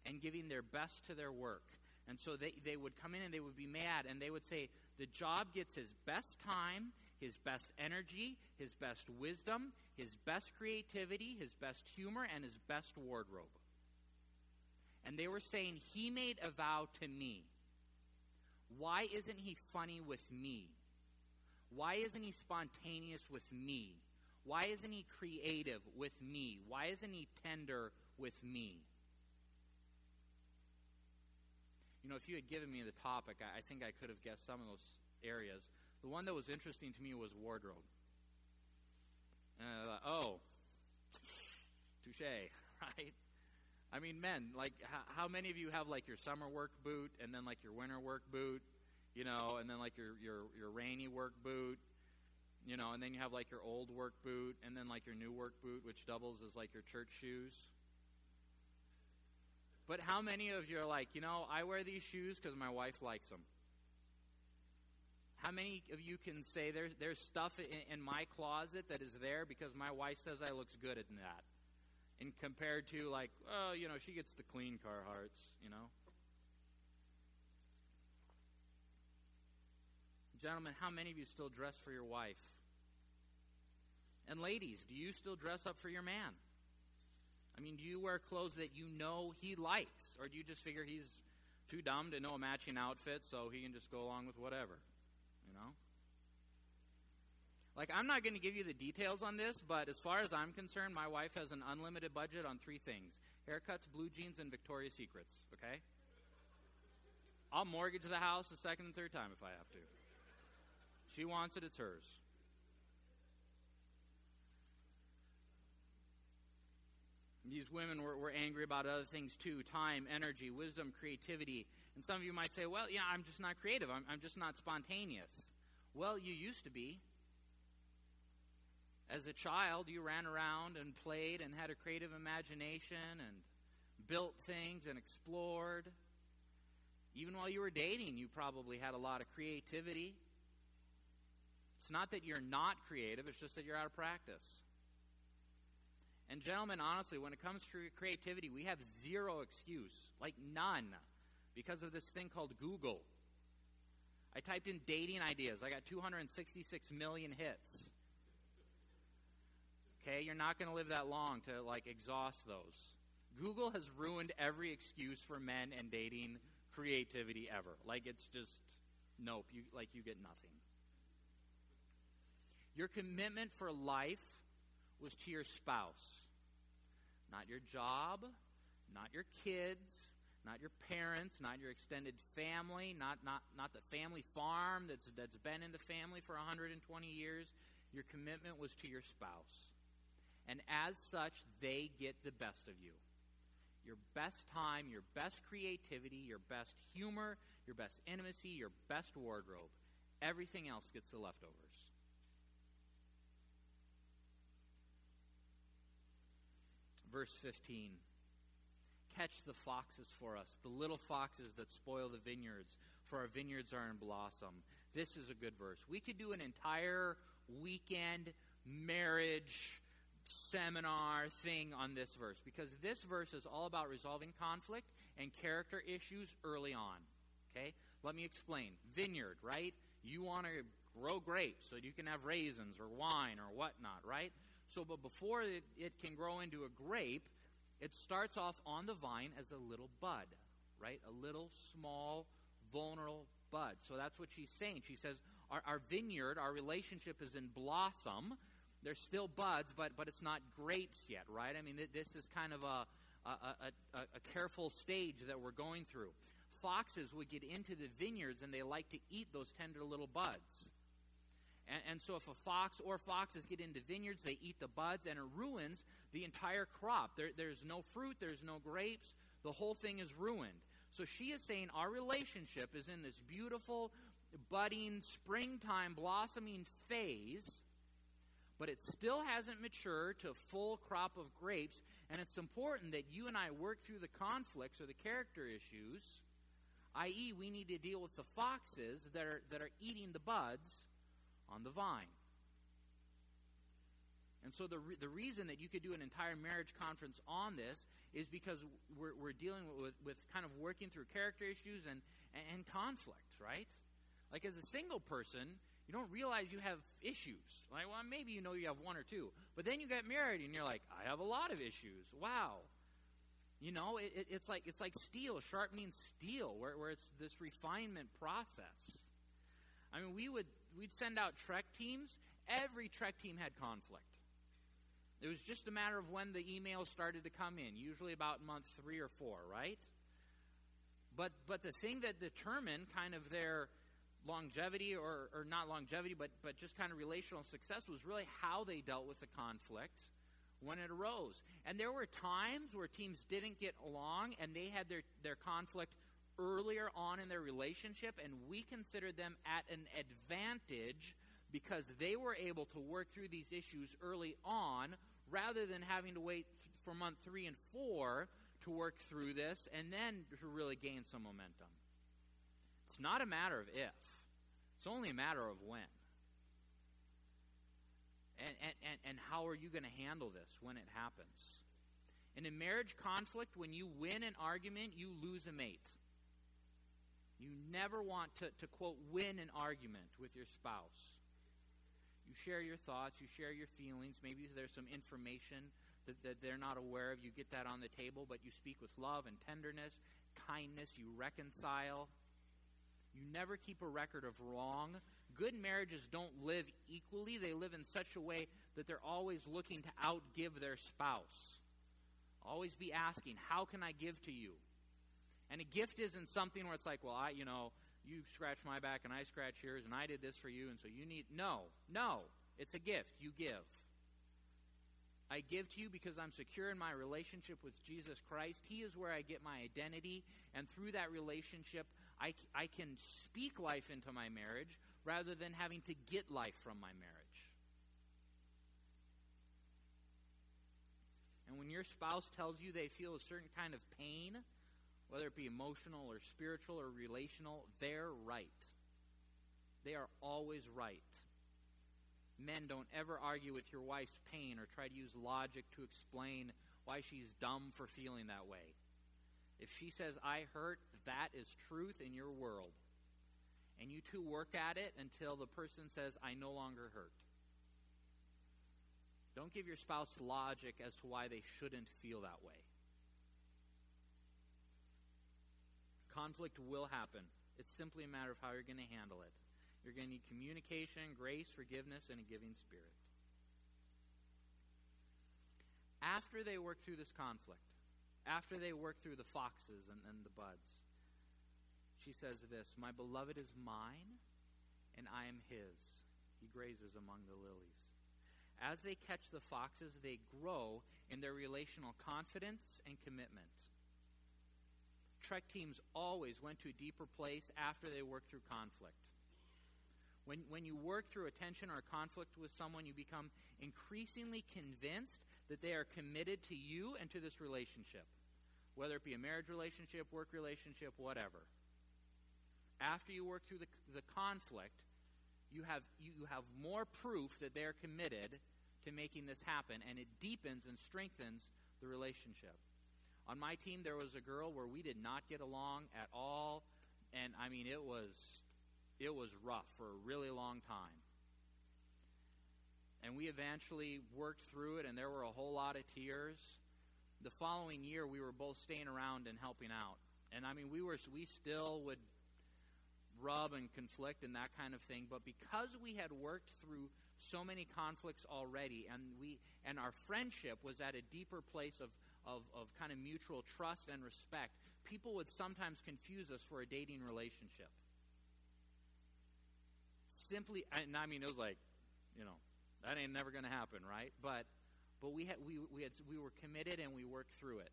and giving their best to their work. And so they, they would come in and they would be mad, and they would say, the job gets his best time, his best energy, his best wisdom, his best creativity, his best humor, and his best wardrobe. And they were saying, he made a vow to me. Why isn't he funny with me? Why isn't he spontaneous with me? Why isn't he creative with me? Why isn't he tender with me? You know, if you had given me the topic, I, I think I could have guessed some of those areas. The one that was interesting to me was wardrobe. And I thought, oh, touche, right? I mean, men, like, how, how many of you have, like, your summer work boot and then, like, your winter work boot, you know, and then, like, your, your, your rainy work boot, you know, and then you have, like, your old work boot and then, like, your new work boot, which doubles as, like, your church shoes. But how many of you are like, you know, I wear these shoes because my wife likes them? How many of you can say there's, there's stuff in, in my closet that is there because my wife says I look good in that? And compared to like, oh, you know, she gets the clean Carhartts, you know? Gentlemen, how many of you still dress for your wife? And ladies, do you still dress up for your man? I mean, do you wear clothes that you know he likes? Or do you just figure he's too dumb to know a matching outfit, so he can just go along with whatever, you know? Like, I'm not going to give you the details on this, but as far as I'm concerned, my wife has an unlimited budget on three things. Haircuts, blue jeans, and Victoria's Secrets, okay? I'll mortgage the house the second and third time if I have to. She wants it, it's hers. These women were, were angry about other things too: time, energy, wisdom, creativity. And some of you might say, well, yeah, I'm just not creative. I'm, I'm just not spontaneous. Well, you used to be. As a child, you ran around and played and had a creative imagination and built things and explored. Even while you were dating, you probably had a lot of creativity. It's not that you're not creative, it's just that you're out of practice. And gentlemen, honestly, when it comes to creativity, we have zero excuse, like none, because of this thing called Google. I typed in dating ideas. I got two hundred sixty-six million hits. Okay, you're not going to live that long to, like, exhaust those. Google has ruined every excuse for men and dating creativity ever. Like, it's just, nope, you, like, you get nothing. Your commitment for life was to your spouse, not your job, not your kids, not your parents, not your extended family, not not not the family farm that's that's been in the family for one hundred twenty years. Your commitment was to your spouse, and as such, they get the best of you. Your best time, your best creativity, your best humor, your best intimacy, your best wardrobe. Everything else gets the leftovers. Verse fifteen, catch the foxes for us, the little foxes that spoil the vineyards, for our vineyards are in blossom. This is a good verse. We could do an entire weekend marriage seminar thing on this verse, because this verse is all about resolving conflict and character issues early on. Okay? Let me explain. Vineyard, right? You want to grow grapes so you can have raisins or wine or whatnot, right? So, but before it, it can grow into a grape, it starts off on the vine as a little bud, right? A little, small, vulnerable bud. So that's what she's saying. She says, our, our vineyard, our relationship is in blossom. There's still buds, but but it's not grapes yet, right? I mean, th- this is kind of a a, a, a a careful stage that we're going through. Foxes would get into the vineyards, and they like to eat those tender little buds. And, and so if a fox or foxes get into vineyards, they eat the buds, and it ruins the entire crop. There, there's no fruit. There's no grapes. The whole thing is ruined. So she is saying our relationship is in this beautiful, budding, springtime, blossoming phase, but it still hasn't matured to a full crop of grapes, and it's important that you and I work through the conflicts or the character issues, that is we need to deal with the foxes that are, that are eating the buds on the vine. And so the re- the reason that you could do an entire marriage conference on this is because we're, we're dealing with, with kind of working through character issues and, and conflicts, right? Like, as a single person, you don't realize you have issues. Like, well, maybe you know you have one or two. But then you get married and you're like, I have a lot of issues. Wow. You know, it, it, it's like it's like steel, sharpening steel, where, where it's this refinement process. I mean, we would... We'd send out Trek teams. Every Trek team had conflict. It was just a matter of when the emails started to come in, usually about month three or four, right? But but the thing that determined kind of their longevity, or, or not longevity, but, but just kind of relational success, was really how they dealt with the conflict when it arose. And there were times where teams didn't get along, and they had their, their conflict earlier on in their relationship, and we considered them at an advantage because they were able to work through these issues early on rather than having to wait for month three and four to work through this and then to really gain some momentum. It's not a matter of if. It's only a matter of when. And, and, and, and how are you going to handle this when it happens? And in marriage conflict, when you win an argument, you lose a mate. You never want to, to, quote, win an argument with your spouse. You share your thoughts. You share your feelings. Maybe there's some information that, that they're not aware of. You get that on the table, but you speak with love and tenderness, kindness. You reconcile. You never keep a record of wrong. Good marriages don't live equally. They live in such a way that they're always looking to outgive their spouse. Always be asking, how can I give to you? And a gift isn't something where it's like, well, I, you know, you scratch my back and I scratch yours and I did this for you and so you need, no, no, it's a gift. You give. I give to you because I'm secure in my relationship with Jesus Christ. He is where I get my identity, and through that relationship, I, I can speak life into my marriage rather than having to get life from my marriage. And when your spouse tells you they feel a certain kind of pain, whether it be emotional or spiritual or relational, they're right. They are always right. Men, don't ever argue with your wife's pain or try to use logic to explain why she's dumb for feeling that way. If she says, I hurt, that is truth in your world. And you two work at it until the person says, I no longer hurt. Don't give your spouse logic as to why they shouldn't feel that way. Conflict will happen. It's simply a matter of how you're going to handle it. You're going to need communication, grace, forgiveness, and a giving spirit. After they work through this conflict, after they work through the foxes and, and the buds, she says this, my beloved is mine, and I am his. He grazes among the lilies. As they catch the foxes, they grow in their relational confidence and commitment. Trek teams always went to a deeper place after they worked through conflict. When, when you work through a tension or a conflict with someone, you become increasingly convinced that they are committed to you and to this relationship, whether it be a marriage relationship, work relationship, whatever. After you work through the, the conflict, you have, you have more proof that they are committed to making this happen, and it deepens and strengthens the relationship. On my team, there was a girl where we did not get along at all, and, I mean, it was... It was rough for a really long time. And we eventually worked through it, and there were a whole lot of tears. The following year, we were both staying around and helping out. And, I mean, we were we still would rub and conflict and that kind of thing. But because we had worked through so many conflicts already, and we and our friendship was at a deeper place of, of, of kind of mutual trust and respect, people would sometimes confuse us for a dating relationship. Simply, and I mean, it was like, you know, that ain't never going to happen, right? But, but we had, we we had, we were committed and we worked through it.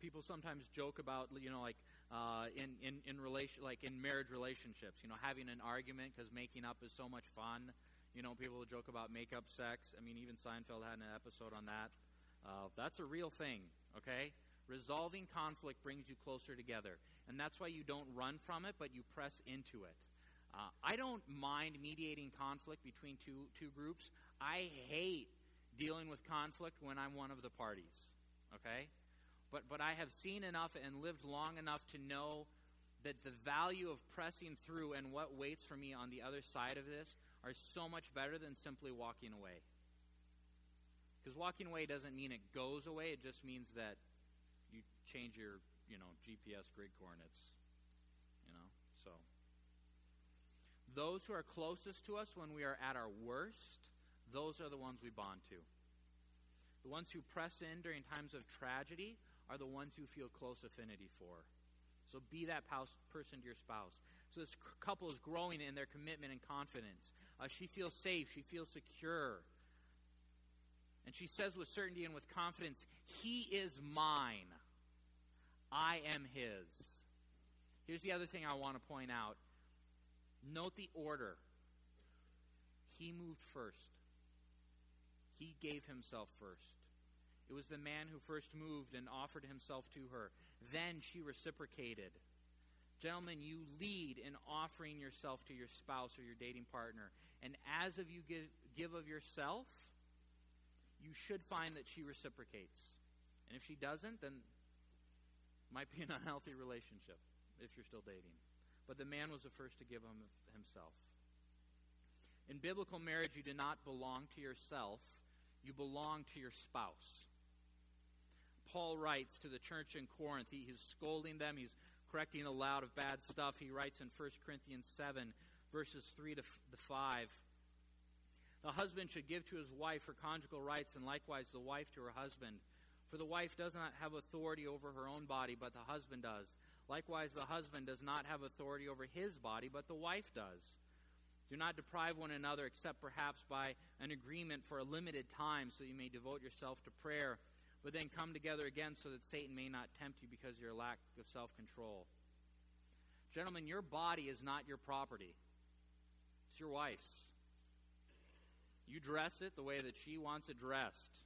People sometimes joke about, you know, like uh, in in in relation, like in marriage relationships, you know, having an argument because making up is so much fun. You know, people joke about make-up sex. I mean, even Seinfeld had an episode on that. Uh, that's a real thing, okay? Resolving conflict brings you closer together, and that's why you don't run from it, but you press into it. Uh, I don't mind mediating conflict between two two groups. I hate dealing with conflict when I'm one of the parties, okay? But but I have seen enough and lived long enough to know that the value of pressing through and what waits for me on the other side of this are so much better than simply walking away. Because walking away doesn't mean it goes away. It just means that you change your, you know, G P S grid coordinates, you know. So those who are closest to us when we are at our worst, those are the ones we bond to. The ones who press in during times of tragedy are the ones who feel close affinity for. So be that pous- person to your spouse. So this c- couple is growing in their commitment and confidence. Uh, she feels safe. She feels secure. And she says with certainty and with confidence, he is mine. I am his. Here's the other thing I want to point out. Note the order. He moved first. He gave himself first. It was the man who first moved and offered himself to her. Then she reciprocated. Gentlemen, you lead in offering yourself to your spouse or your dating partner. And as of you give, give of yourself, you should find that she reciprocates. And if she doesn't, then it might be an unhealthy relationship if you're still dating. But the man was the first to give him himself. In biblical marriage, you do not belong to yourself. You belong to your spouse. Paul writes to the church in Corinth. He, he's scolding them. He's correcting a lot of bad stuff. He writes in First Corinthians seven, verses three to five, The husband should give to his wife her conjugal rights, and likewise the wife to her husband. For the wife does not have authority over her own body, but the husband does. Likewise, the husband does not have authority over his body, but the wife does. Do not deprive one another, except perhaps by an agreement for a limited time, so you may devote yourself to prayer, but then come together again so that Satan may not tempt you because of your lack of self-control. Gentlemen, your body is not your property. It's your wife's. You dress it the way that she wants it dressed.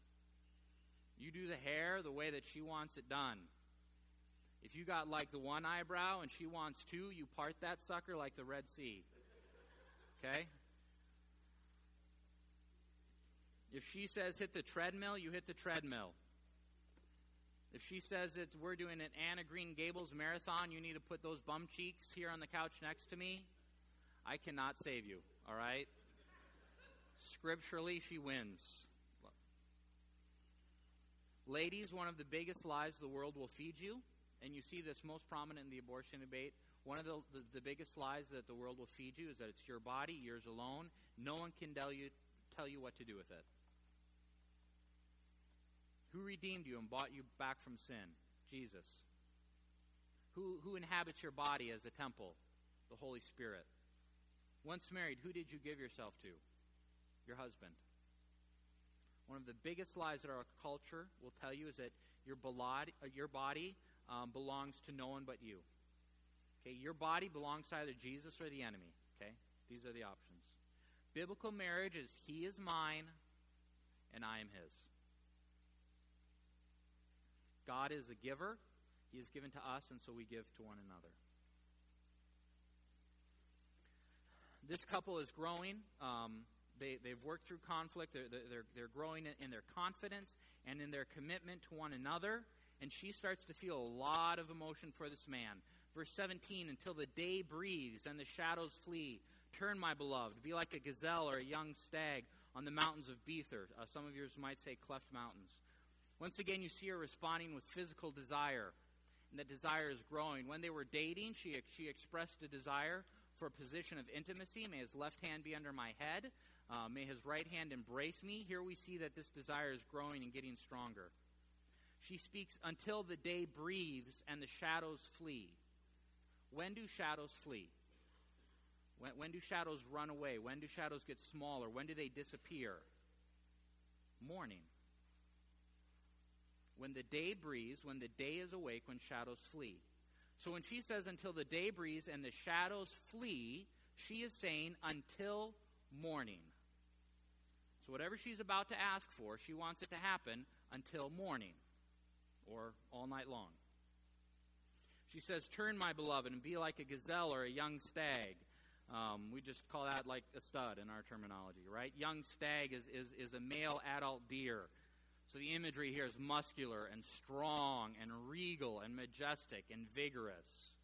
You do the hair the way that she wants it done. If you got like the one eyebrow and she wants two, you part that sucker like the Red Sea. Okay? If she says hit the treadmill, you hit the treadmill. If she says it's we're doing an Anne of Green Gables marathon, you need to put those bum cheeks here on the couch next to me. I cannot save you, all right? Scripturally, she wins. Ladies, one of the biggest lies the world will feed you, and you see this most prominent in the abortion debate, one of the, the, the biggest lies that the world will feed you is that it's your body, yours alone. No one can tell you, tell you what to do with it. Who redeemed you and bought you back from sin? Jesus. Who, who inhabits your body as a temple? The Holy Spirit. Once married, who did you give yourself to? Your husband. One of the biggest lies that our culture will tell you is that your, body, your body um, belongs to no one but you. Okay, your body belongs to either Jesus or the enemy. Okay, these are the options. Biblical marriage is he is mine and I am his. God is a giver. He is given to us, and so we give to one another. This couple is growing. Um, They, they've worked through conflict. They're, they're, they're growing in their confidence and in their commitment to one another. And she starts to feel a lot of emotion for this man. Verse seventeen, until the day breathes and the shadows flee. Turn, my beloved. Be like a gazelle or a young stag on the mountains of Bether. Uh, some of yours might say cleft mountains. Once again, you see her responding with physical desire. And that desire is growing. When they were dating, she, she expressed a desire for a position of intimacy. May his left hand be under my head. Uh, may his right hand embrace me. Here we see that this desire is growing and getting stronger. She speaks until the day breathes and the shadows flee. When do shadows flee? When, when do shadows run away? When do shadows get smaller? When do they disappear? Morning. When the day breathes, when the day is awake, when shadows flee. So when she says until the day breathes and the shadows flee, she is saying until morning. So whatever she's about to ask for, she wants it to happen until morning or all night long. She says, turn, my beloved, and be like a gazelle or a young stag. Um, we just call that like a stud in our terminology, right? Young stag is, is, is a male adult deer. So the imagery here is muscular and strong and regal and majestic and vigorous.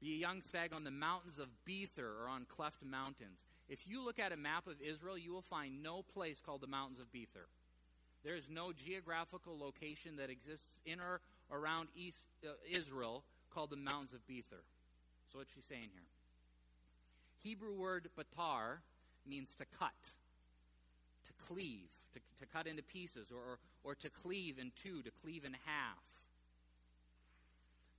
Be a young stag on the mountains of Bether or on cleft mountains. If you look at a map of Israel, you will find no place called the mountains of Bether. There is no geographical location that exists in or around East uh, Israel called the mountains of Bether. So what's she saying here? Hebrew word batar means to cut, to cleave, to, to cut into pieces, or, or, or to cleave in two, to cleave in half.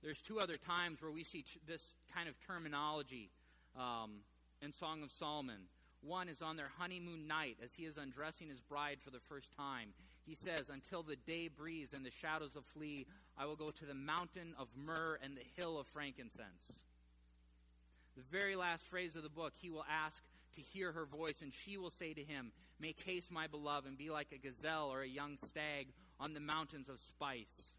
There's two other times where we see t- this kind of terminology um, in Song of Solomon. One is on their honeymoon night as he is undressing his bride for the first time. He says, until the day breathes and the shadows of flee, I will go to the mountain of myrrh and the hill of frankincense. The very last phrase of the book, he will ask to hear her voice, and she will say to him, make haste, my beloved, and be like a gazelle or a young stag on the mountains of spice.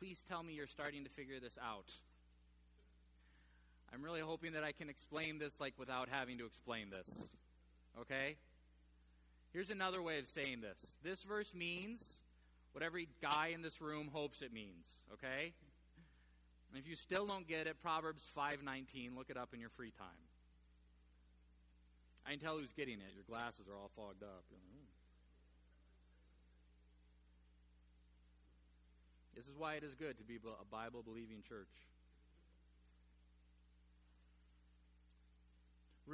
Please tell me you're starting to figure this out. I'm really hoping that I can explain this like without having to explain this. Okay? Here's another way of saying this. This verse means what every guy in this room hopes it means. Okay? And if you still don't get it, Proverbs five nineteen, look it up in your free time. I can tell who's getting it. Your glasses are all fogged up. You're like, ooh. This is why it is good to be a Bible-believing church.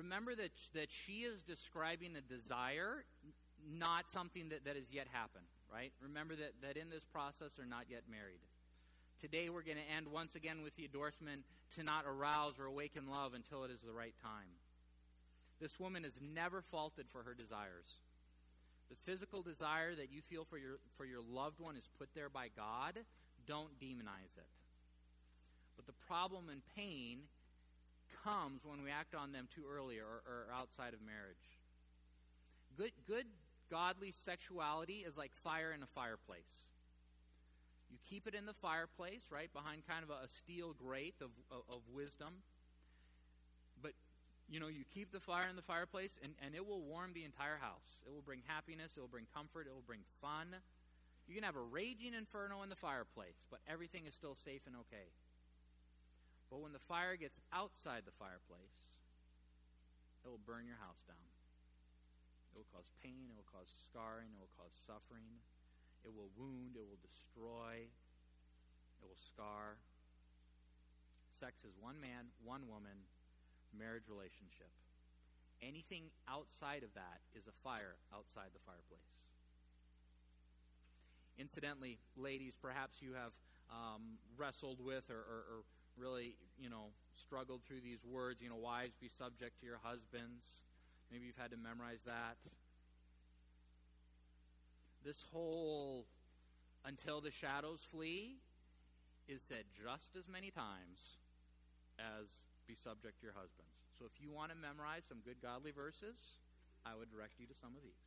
Remember that, that she is describing a desire, not something that, that has yet happened, right? Remember that, that in this process are not yet married. Today we're going to end once again with the endorsement to not arouse or awaken love until it is the right time. This woman is never faulted for her desires. The physical desire that you feel for your for your loved one is put there by God. Don't demonize it. But the problem and pain comes when we act on them too early or, or outside of marriage. Good, good, godly sexuality is like fire in a fireplace. You keep it in the fireplace, right, behind kind of a, a steel grate of, of, of wisdom. But, you know, you keep the fire in the fireplace, and, and it will warm the entire house. It will bring happiness. It will bring comfort. It will bring fun. You can have a raging inferno in the fireplace, but everything is still safe and okay. But when the fire gets outside the fireplace, it will burn your house down. It will cause pain. It will cause scarring. It will cause suffering. It will wound. It will destroy. It will scar. Sex is one man, one woman, marriage relationship. Anything outside of that is a fire outside the fireplace. Incidentally, ladies, perhaps you have um, wrestled with or, or, or really, you know, struggled through these words, you know, wives, be subject to your husbands. Maybe you've had to memorize that. This whole until the shadows flee is said just as many times as be subject to your husbands. So if you want to memorize some good godly verses, I would direct you to some of these.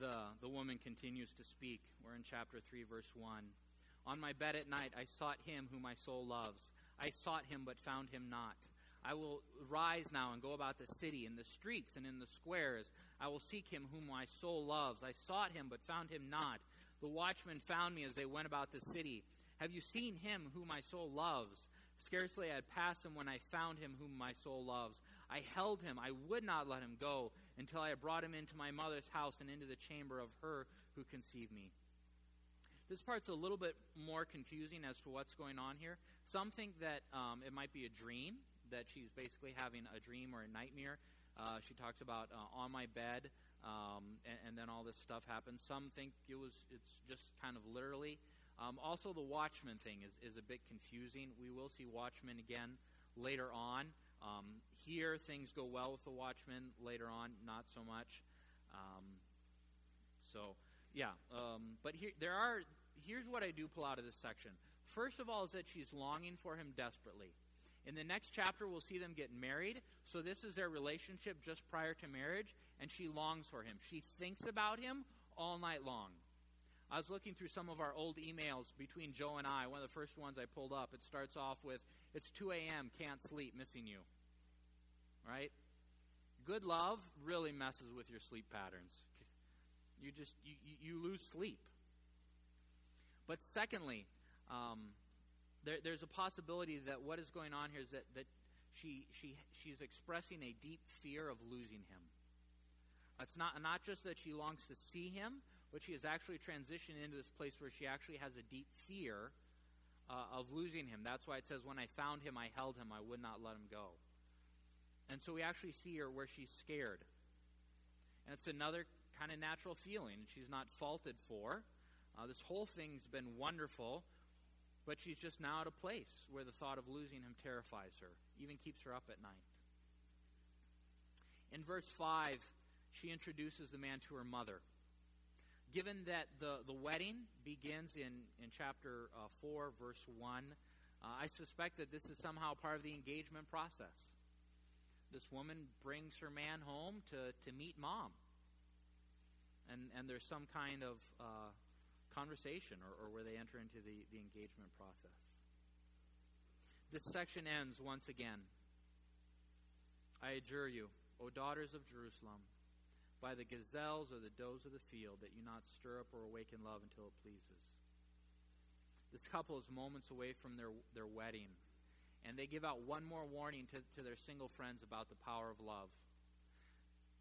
The, the woman continues to speak. We're in chapter three, verse one. On my bed at night I sought him whom my soul loves. I sought him but found him not. I will rise now and go about the city, in the streets and in the squares. I will seek him whom my soul loves. I sought him, but found him not. The watchmen found me as they went about the city. Have you seen him whom my soul loves? Scarcely I had passed him when I found him whom my soul loves. I held him. I would not let him go until I had brought him into my mother's house and into the chamber of her who conceived me. This part's a little bit more confusing as to what's going on here. Some think that um, it might be a dream, that she's basically having a dream or a nightmare. Uh, she talks about uh, on my bed, um, and, and then all this stuff happens. Some think it was it's just kind of literally. Um, also, the watchman thing is, is a bit confusing. We will see watchmen again later on. Um, here, things go well with the watchman. Later on, not so much. Um, so, yeah. Um, but here, there are. Here's what I do pull out of this section. First of all, is that she's longing for him desperately. In the next chapter, we'll see them get married. So this is their relationship just prior to marriage, and she longs for him. She thinks about him all night long. I was looking through some of our old emails between Joe and I. One of the first ones I pulled up, it starts off with, it's two a.m., can't sleep, missing you. Right? Good love really messes with your sleep patterns. You just, you, you lose sleep. But secondly, um... There, there's a possibility that what is going on here is that, that she she she's expressing a deep fear of losing him. It's not not just that she longs to see him, but she has actually transitioned into this place where she actually has a deep fear uh, of losing him. That's why it says, when I found him, I held him. I would not let him go. And so we actually see her where she's scared. And it's another kind of natural feeling she's not faulted for. Uh, this whole thing's been wonderful. But she's just now at a place where the thought of losing him terrifies her, even keeps her up at night. In verse five, she introduces the man to her mother. Given that the, the wedding begins in, in chapter uh, four, verse one, uh, I suspect that this is somehow part of the engagement process. This woman brings her man home to, to meet mom. And, and there's some kind of... Uh, conversation or, or where they enter into the, the engagement process. This section ends once again. I adjure you, O daughters of Jerusalem, by the gazelles or the does of the field, that you not stir up or awaken love until it pleases. This couple is moments away from their, their wedding, and they give out one more warning to, to their single friends about the power of love.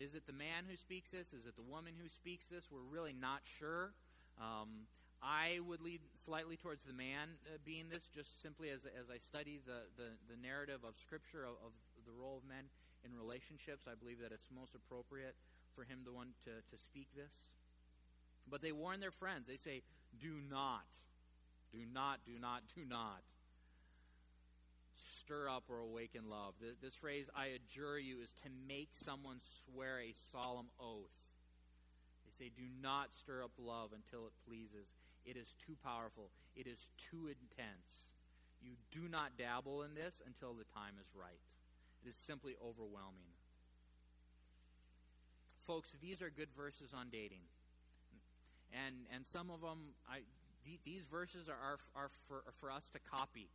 Is it the man who speaks this? Is it the woman who speaks this? We're really not sure. Um, I would lead slightly towards the man uh, being this, just simply as as I study the, the, the narrative of Scripture of, of the role of men in relationships. I believe that it's most appropriate for him the one to, to speak this. But they warn their friends. They say, do not, do not, do not, do not stir up or awaken love. The, this phrase, I adjure you, is to make someone swear a solemn oath. They say, do not stir up love until it pleases. It is too powerful. It is too intense. You do not dabble in this until the time is right. It is simply overwhelming. Folks, these are good verses on dating. And and some of them, I, these verses are, are, for, are for us to copy.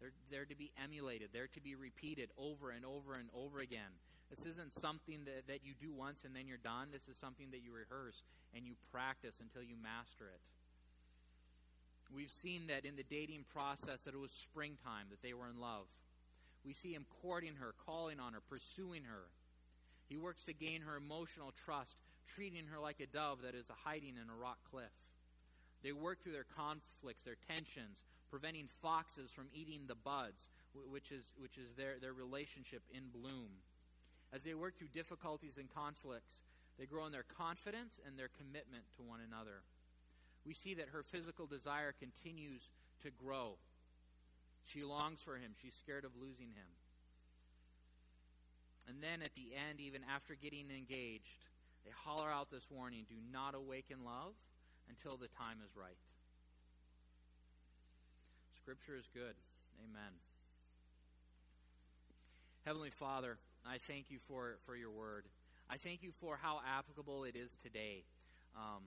They're, they're to be emulated. They're to be repeated over and over and over again. This isn't something that, that you do once and then you're done. This is something that you rehearse and you practice until you master it. We've seen that in the dating process that it was springtime, that they were in love. We see him courting her, calling on her, pursuing her. He works to gain her emotional trust, treating her like a dove that is hiding in a rock cliff. They work through their conflicts, their tensions, preventing foxes from eating the buds, which is which is their, their relationship in bloom. As they work through difficulties and conflicts, they grow in their confidence and their commitment to one another. We see that her physical desire continues to grow. She longs for him. She's scared of losing him. And then at the end, even after getting engaged, they holler out this warning, do not awaken love until the time is right. Scripture is good. Amen. Heavenly Father, I thank you for, for your word. I thank you for how applicable it is today. Um,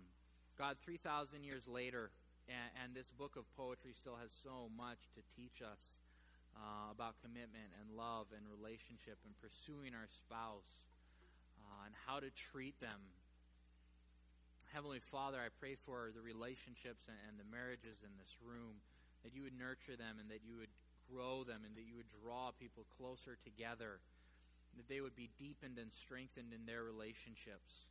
God, three thousand years later, and, and this book of poetry still has so much to teach us uh, about commitment and love and relationship and pursuing our spouse uh, and how to treat them. Heavenly Father, I pray for the relationships and, and the marriages in this room, that you would nurture them and that you would grow them and that you would draw people closer together, that they would be deepened and strengthened in their relationships.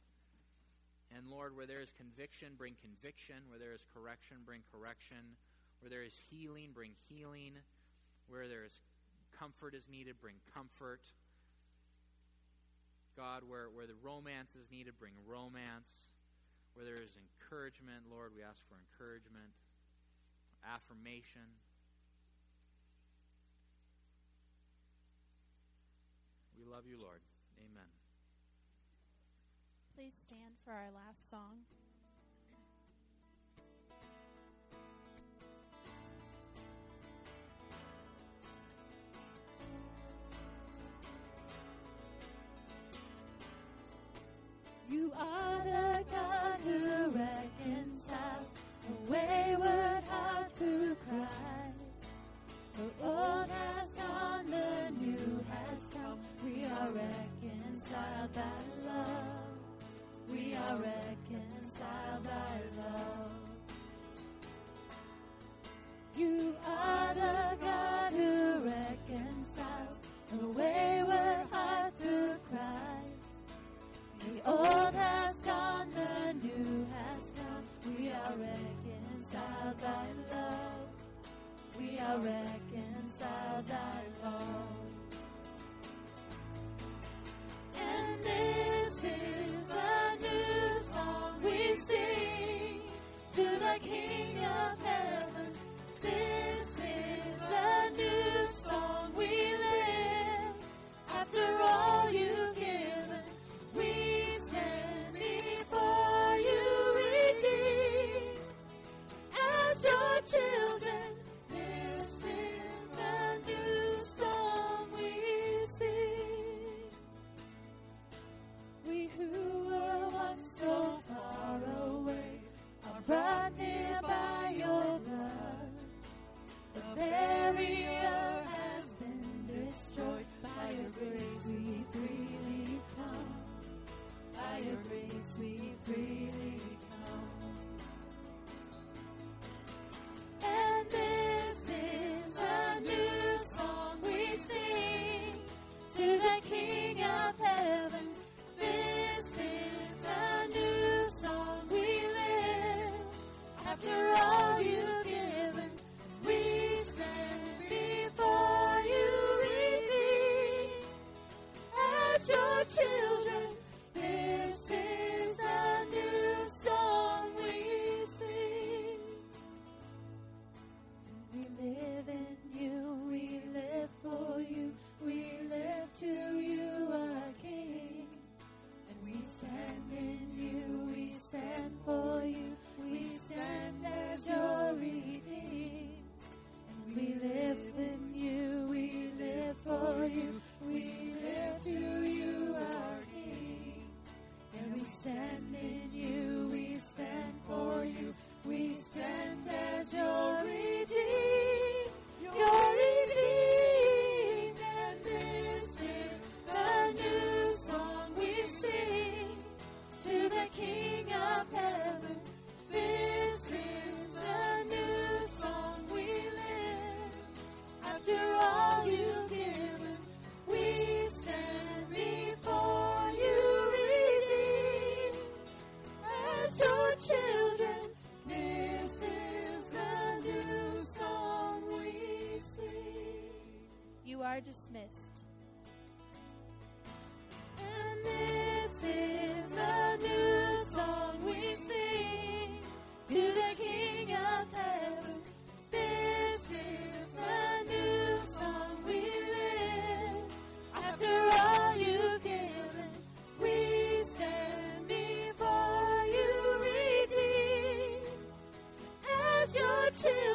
And Lord, where there is conviction, bring conviction. Where there is correction, bring correction. Where there is healing, bring healing. Where there is comfort is needed, bring comfort. God, where, where the romance is needed, bring romance. Where there is encouragement, Lord, we ask for encouragement. Affirmation. We love you, Lord. Amen. Please stand for our last song. You are the God who reconciles the wayward heart through Christ. The old has gone, the new has come. We are reconciled by love. We are reconciled by love. You are the God who reconciles the wayward heart through Christ. The old has gone, the new has come. We are reconciled by love. We are reconciled by love. And this is a new song we sing to the King of Heaven. This is a new song we live. After all you've given, we stand before you redeemed as your children. This is a new song. are dismissed. And this is the new song we sing to the King of Heaven. This is the new song we live. After all you've given, we stand before you redeemed as your children.